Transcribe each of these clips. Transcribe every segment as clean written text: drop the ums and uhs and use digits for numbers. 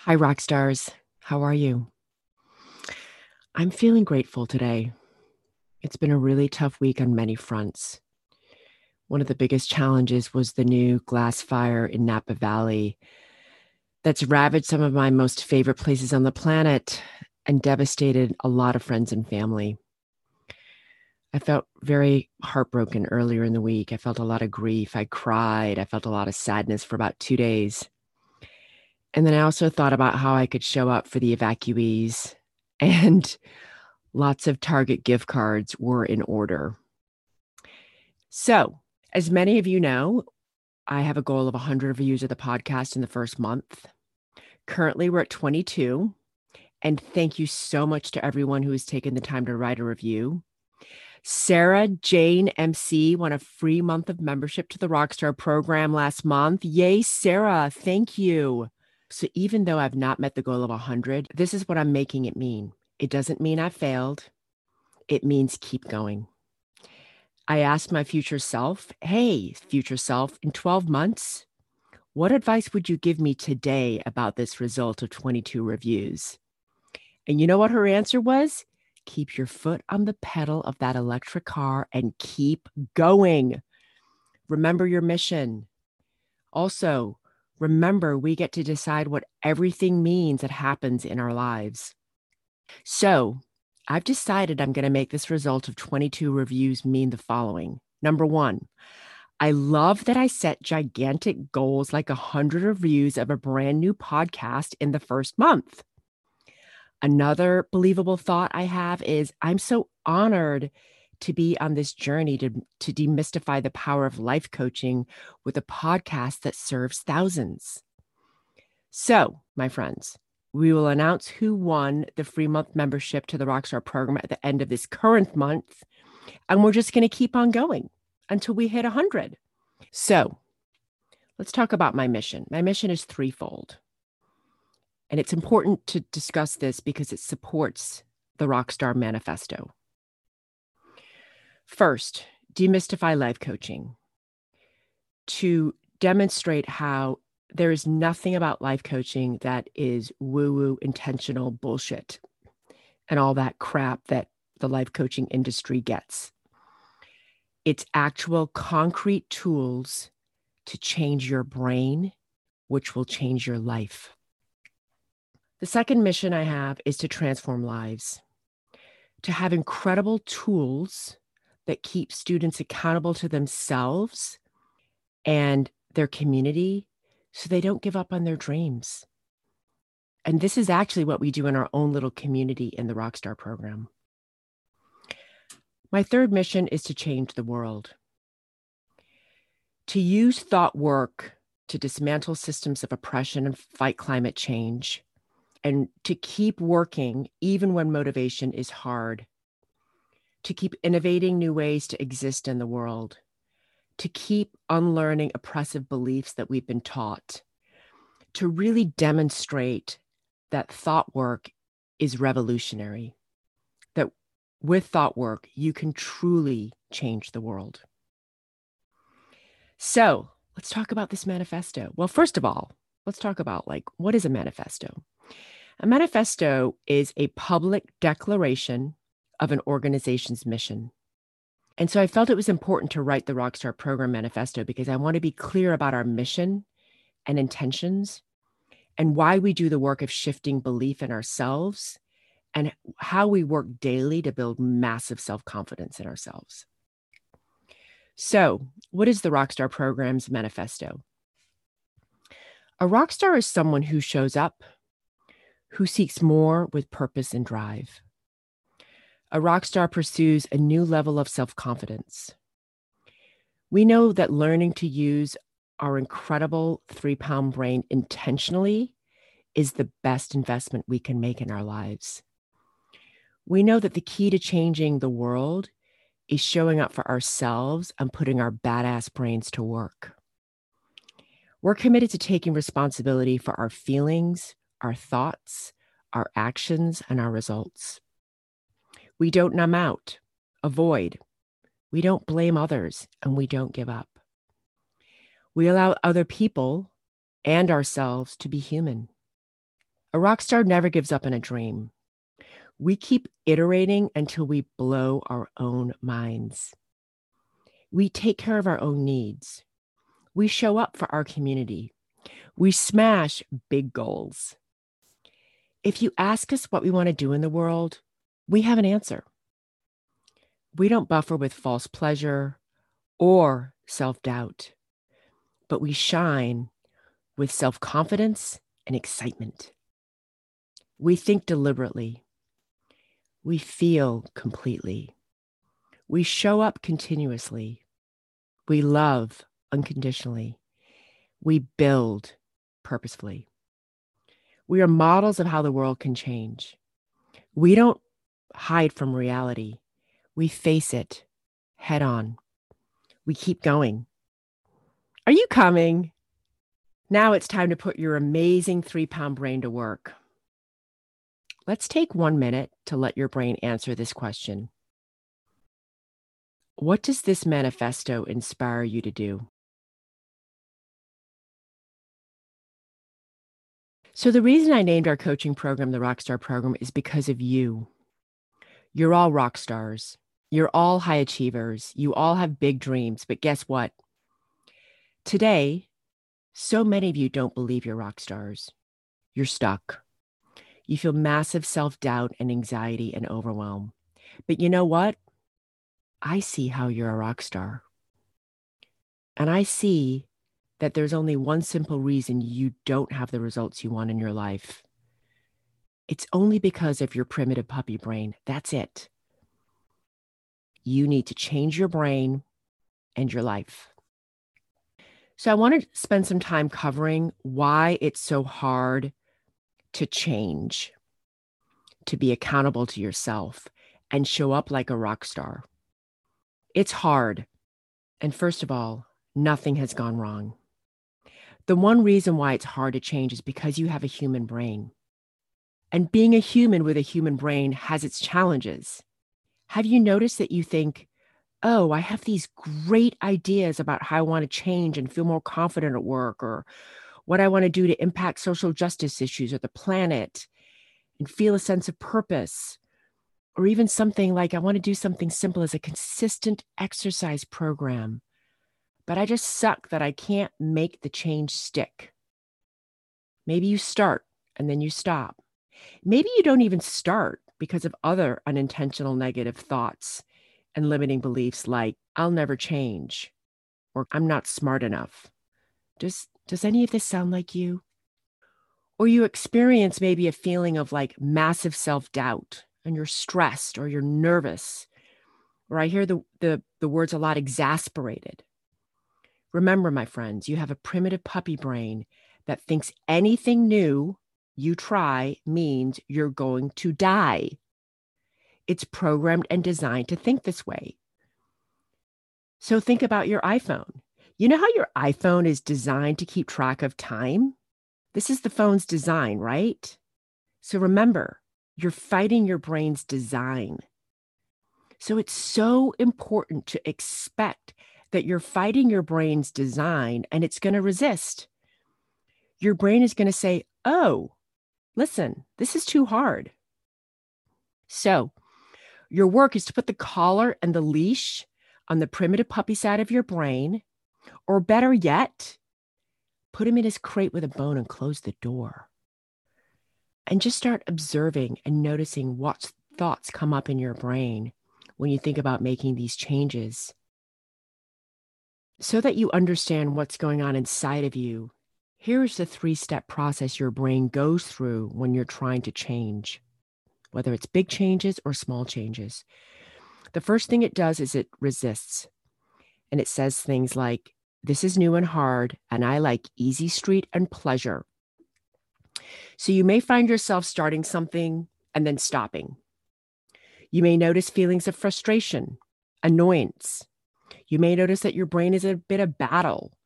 Hi, rock stars. How are you? I'm feeling grateful today. It's been a really tough week on many fronts. One of the biggest challenges was the new glass fire in Napa Valley that's ravaged some of my most favorite places on the planet and devastated a lot of friends and family. I felt very heartbroken earlier in the week. I felt a lot of grief. I cried. I felt a lot of sadness for about 2 days. And then I also thought about how I could show up for the evacuees, and lots of Target gift cards were in order. So, as many of you know, I have a goal of 100 reviews of the podcast in the first month. Currently, we're at 22. And thank you so much to everyone who has taken the time to write a review. Sarah Jane MC won a free month of membership to the Rockstar Program last month. Yay, Sarah. Thank you. So even though I've not met the goal of 100, this is what I'm making it mean. It doesn't mean I failed. It means keep going. I asked my future self, hey, future self, in 12 months, what advice would you give me today about this result of 22 reviews? And you know what her answer was? Keep your foot on the pedal of that electric car and keep going. Remember your mission. Also, remember, we get to decide what everything means that happens in our lives. So I've decided I'm going to make this result of 22 reviews mean the following. Number one, I love that I set gigantic goals like 100 reviews of a brand new podcast in the first month. Another believable thought I have is I'm so honored to be on this journey to demystify the power of life coaching with a podcast that serves thousands. So, my friends, we will announce who won the free month membership to the Rockstar Program at the end of this current month, and we're just going to keep on going until we hit 100. So, let's talk about my mission. My mission is threefold, and it's important to discuss this because it supports the Rockstar Manifesto. First, demystify life coaching to demonstrate how there is nothing about life coaching that is woo-woo intentional bullshit and all that crap that the life coaching industry gets. It's actual concrete tools to change your brain, which will change your life. The second mission I have is to transform lives, to have incredible tools that keep students accountable to themselves and their community so they don't give up on their dreams. And this is actually what we do in our own little community in the Rockstar Program. My third mission is to change the world, to use thought work to dismantle systems of oppression and fight climate change, and to keep working even when motivation is hard, to keep innovating new ways to exist in the world, to keep unlearning oppressive beliefs that we've been taught, to really demonstrate that thought work is revolutionary, that with thought work, you can truly change the world. So let's talk about this manifesto. Well, first of all, let's talk about what is a manifesto? A manifesto is a public declaration of an organization's mission. And so I felt it was important to write the Rockstar Program Manifesto because I want to be clear about our mission and intentions and why we do the work of shifting belief in ourselves and how we work daily to build massive self-confidence in ourselves. So what is the Rockstar Program's manifesto? A rockstar is someone who shows up, who seeks more with purpose and drive. A rockstar pursues a new level of self-confidence. We know that learning to use our incredible 3-pound brain intentionally is the best investment we can make in our lives. We know that the key to changing the world is showing up for ourselves and putting our badass brains to work. We're committed to taking responsibility for our feelings, our thoughts, our actions, and our results. We don't numb out, avoid. We don't blame others, and we don't give up. We allow other people and ourselves to be human. A rock star never gives up on a dream. We keep iterating until we blow our own minds. We take care of our own needs. We show up for our community. We smash big goals. If you ask us what we want to do in the world, we have an answer. We don't buffer with false pleasure or self-doubt, but we shine with self-confidence and excitement. We think deliberately. We feel completely. We show up continuously. We love unconditionally. We build purposefully. We are models of how the world can change. We don't hide from reality. We face it head on. We keep going. Are you coming? Now it's time to put your amazing 3-pound brain to work. Let's take 1 minute to let your brain answer this question. What does this manifesto inspire you to do? So the reason I named our coaching program the Rockstar Program is because of you. You're all rock stars. You're all high achievers. You all have big dreams. But guess what? Today, so many of you don't believe you're rock stars. You're stuck. You feel massive self-doubt and anxiety and overwhelm. But you know what? I see how you're a rock star. And I see that there's only one simple reason you don't have the results you want in your life. It's only because of your primitive puppy brain. That's it. You need to change your brain and your life. So I want to spend some time covering why it's so hard to change, to be accountable to yourself, and show up like a rock star. It's hard. And first of all, nothing has gone wrong. The one reason why it's hard to change is because you have a human brain. And being a human with a human brain has its challenges. Have you noticed that you think, oh, I have these great ideas about how I want to change and feel more confident at work, or what I want to do to impact social justice issues or the planet and feel a sense of purpose, or even something like I want to do something simple as a consistent exercise program, but I just suck that I can't make the change stick. Maybe you start and then you stop. Maybe you don't even start because of other unintentional negative thoughts and limiting beliefs like, I'll never change, or I'm not smart enough. Does any of this sound like you? Or you experience maybe a feeling of massive self-doubt, and you're stressed or you're nervous, or I hear the words a lot, exasperated. Remember, my friends, you have a primitive puppy brain that thinks anything new you try means you're going to die. It's programmed and designed to think this way. So think about your iPhone. You know how your iPhone is designed to keep track of time? This is the phone's design, right? So remember, you're fighting your brain's design. So it's so important to expect that you're fighting your brain's design and it's going to resist. Your brain is going to say, oh, listen, this is too hard. So your work is to put the collar and the leash on the primitive puppy side of your brain, or better yet, put him in his crate with a bone and close the door. And just start observing and noticing what thoughts come up in your brain when you think about making these changes, so that you understand what's going on inside of you. Here's the three-step process your brain goes through when you're trying to change, whether it's big changes or small changes. The first thing it does is it resists. And it says things like, this is new and hard, and I like easy street and pleasure. So you may find yourself starting something and then stopping. You may notice feelings of frustration, annoyance. You may notice that your brain is a bit of battle.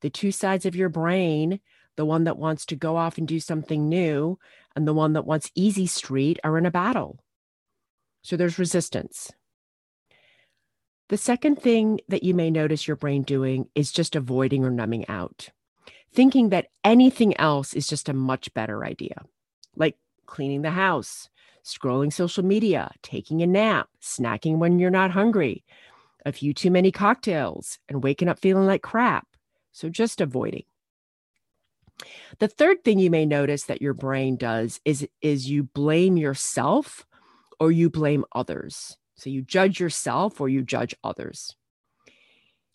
The two sides of your brain, the one that wants to go off and do something new and the one that wants easy street, are in a battle. So there's resistance. The second thing that you may notice your brain doing is just avoiding or numbing out, thinking that anything else is just a much better idea, like cleaning the house, scrolling social media, taking a nap, snacking when you're not hungry, a few too many cocktails, and waking up feeling like crap. So just avoiding. The third thing you may notice that your brain does is you blame yourself or you blame others. So you judge yourself or you judge others.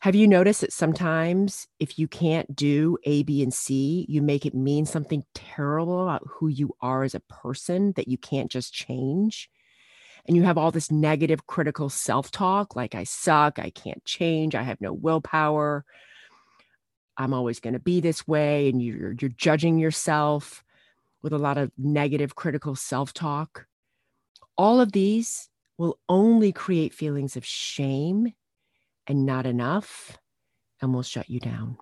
Have you noticed that sometimes if you can't do A, B, and C, you make it mean something terrible about who you are as a person that you can't just change? And you have all this negative, critical self-talk, like I suck, I can't change, I have no willpower, I'm always going to be this way, and you're judging yourself with a lot of negative, critical self-talk. All of these will only create feelings of shame and not enough, and will shut you down.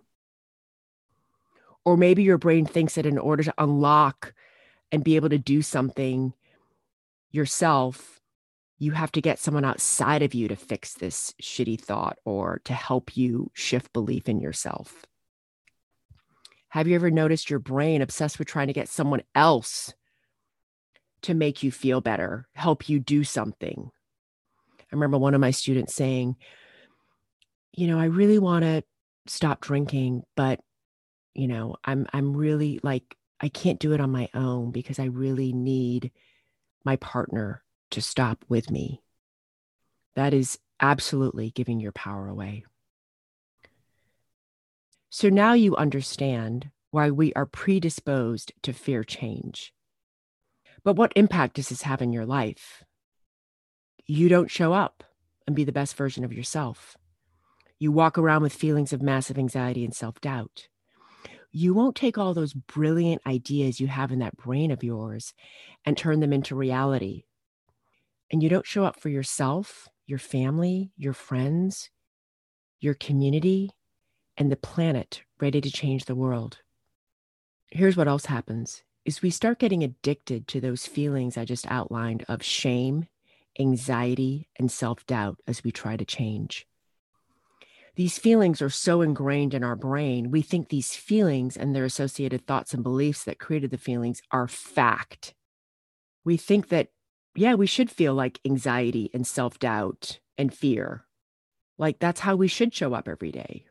Or maybe your brain thinks that in order to unlock and be able to do something yourself, you have to get someone outside of you to fix this shitty thought or to help you shift belief in yourself. Have you ever noticed your brain obsessed with trying to get someone else to make you feel better, help you do something? I remember one of my students saying, you know, I really want to stop drinking, but, you know, I'm really like, I can't do it on my own because I really need my partner to stop with me. That is absolutely giving your power away. So now you understand why we are predisposed to fear change. But what impact does this have in your life? You don't show up and be the best version of yourself. You walk around with feelings of massive anxiety and self-doubt. You won't take all those brilliant ideas you have in that brain of yours and turn them into reality. And you don't show up for yourself, your family, your friends, your community, and the planet ready to change the world. Here's what else happens is we start getting addicted to those feelings I just outlined of shame, anxiety, and self-doubt as we try to change. These feelings are so ingrained in our brain, we think these feelings and their associated thoughts and beliefs that created the feelings are fact. We think that, yeah, we should feel like anxiety and self-doubt and fear. Like that's how we should show up every day.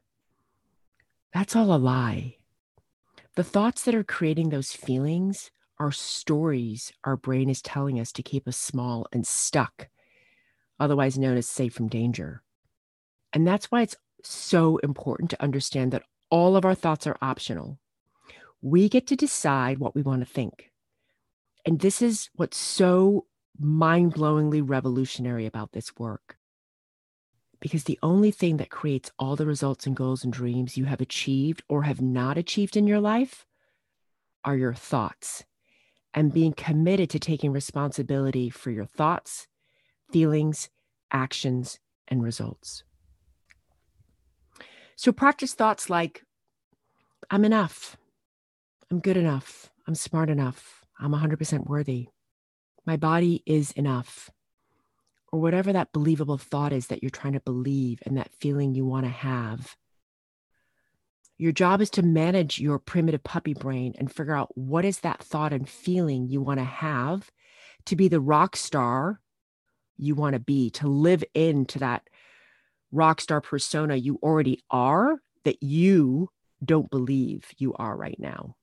That's all a lie. The thoughts that are creating those feelings are stories our brain is telling us to keep us small and stuck, otherwise known as safe from danger. And that's why it's so important to understand that all of our thoughts are optional. We get to decide what we want to think. And this is what's so mind-blowingly revolutionary about this work. Because the only thing that creates all the results and goals and dreams you have achieved or have not achieved in your life are your thoughts, and being committed to taking responsibility for your thoughts, feelings, actions, and results. So practice thoughts like, I'm enough, I'm good enough, I'm smart enough, I'm 100% worthy, my body is enough, or whatever that believable thought is that you're trying to believe and that feeling you want to have. Your job is to manage your primitive puppy brain and figure out what is that thought and feeling you want to have to be the rock star you want to be, to live into that rock star persona you already are that you don't believe you are right now.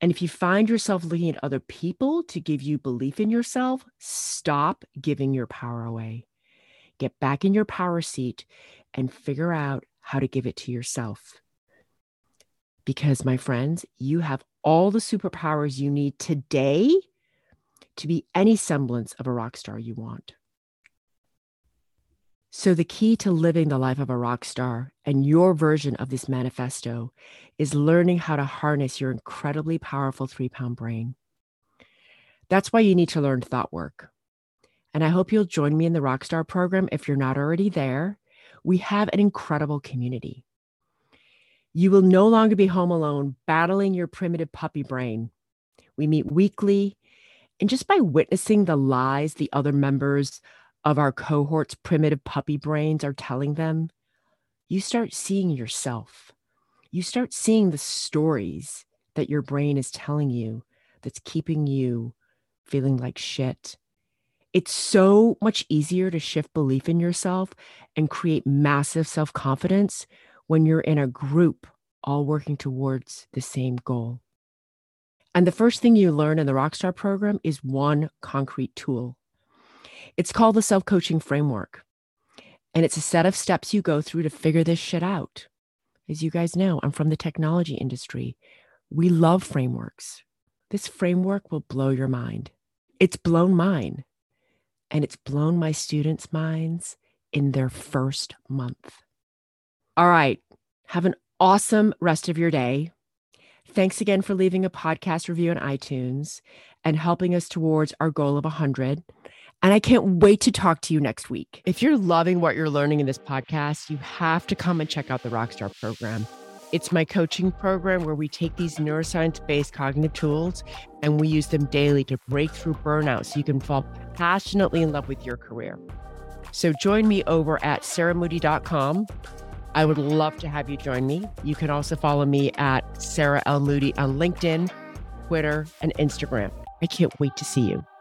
And if you find yourself looking at other people to give you belief in yourself, stop giving your power away. Get back in your power seat and figure out how to give it to yourself. Because, my friends, you have all the superpowers you need today to be any semblance of a rock star you want. So the key to living the life of a rock star and your version of this manifesto is learning how to harness your incredibly powerful 3-pound brain. That's why you need to learn thought work. And I hope you'll join me in the Rockstar program if you're not already there. We have an incredible community. You will no longer be home alone battling your primitive puppy brain. We meet weekly, and just by witnessing the lies the other members of our cohort's primitive puppy brains are telling them, you start seeing yourself. You start seeing the stories that your brain is telling you that's keeping you feeling like shit. It's so much easier to shift belief in yourself and create massive self-confidence when you're in a group all working towards the same goal. And the first thing you learn in the Rockstar program is one concrete tool. It's called the Self-Coaching Framework. And it's a set of steps you go through to figure this shit out. As you guys know, I'm from the technology industry. We love frameworks. This framework will blow your mind. It's blown mine. And it's blown my students' minds in their first month. All right. Have an awesome rest of your day. Thanks again for leaving a podcast review on iTunes and helping us towards our goal of 100. And I can't wait to talk to you next week. If you're loving what you're learning in this podcast, you have to come and check out the Rockstar program. It's my coaching program where we take these neuroscience-based cognitive tools and we use them daily to break through burnout so you can fall passionately in love with your career. So join me over at sarahmoody.com. I would love to have you join me. You can also follow me at Sarah L. Moody on LinkedIn, Twitter, and Instagram. I can't wait to see you.